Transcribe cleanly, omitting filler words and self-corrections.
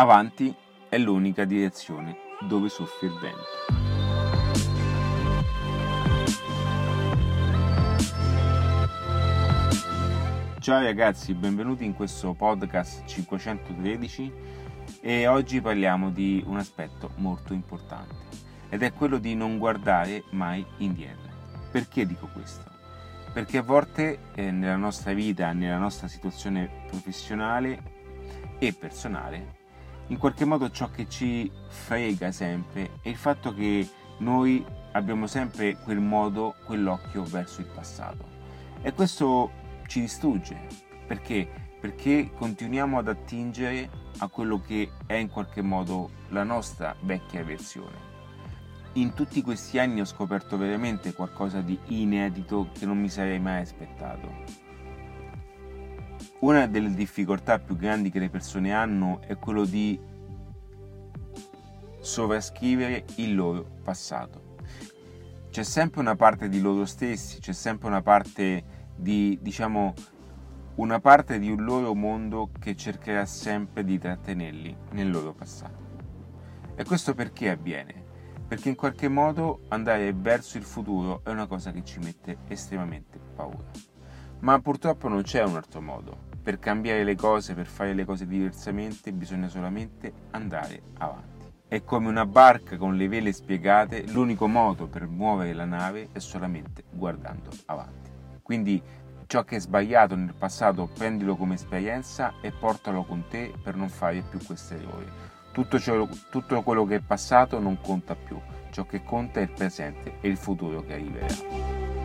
Avanti è l'unica direzione dove soffia il vento. Ciao ragazzi, benvenuti in questo podcast 513 e oggi parliamo di un aspetto molto importante ed è quello di non guardare mai indietro. Perché dico questo? Perché a volte nella nostra vita, nella nostra situazione professionale e personale, in qualche modo ciò che ci frega sempre è il fatto che noi abbiamo sempre quel modo, quell'occhio verso il passato e questo ci distrugge. Perché? Perché continuiamo ad attingere a quello che è in qualche modo la nostra vecchia versione. In tutti questi anni ho scoperto veramente qualcosa di inedito che non mi sarei mai aspettato. Una delle difficoltà più grandi che le persone hanno è quello di sovrascrivere il loro passato. C'è sempre una parte di loro stessi, c'è sempre una parte di, diciamo, una parte di un loro mondo che cercherà sempre di trattenerli nel loro passato. E questo perché avviene? Perché in qualche modo andare verso il futuro è una cosa che ci mette estremamente paura. Ma purtroppo non c'è un altro modo. Per cambiare le cose, per fare le cose diversamente, bisogna solamente andare avanti. È come una barca con le vele spiegate, l'unico modo per muovere la nave è solamente guardando avanti. Quindi ciò che è sbagliato nel passato prendilo come esperienza e portalo con te per non fare più questi errori. Tutto quello che è passato non conta più, ciò che conta è il presente e il futuro che arriverà.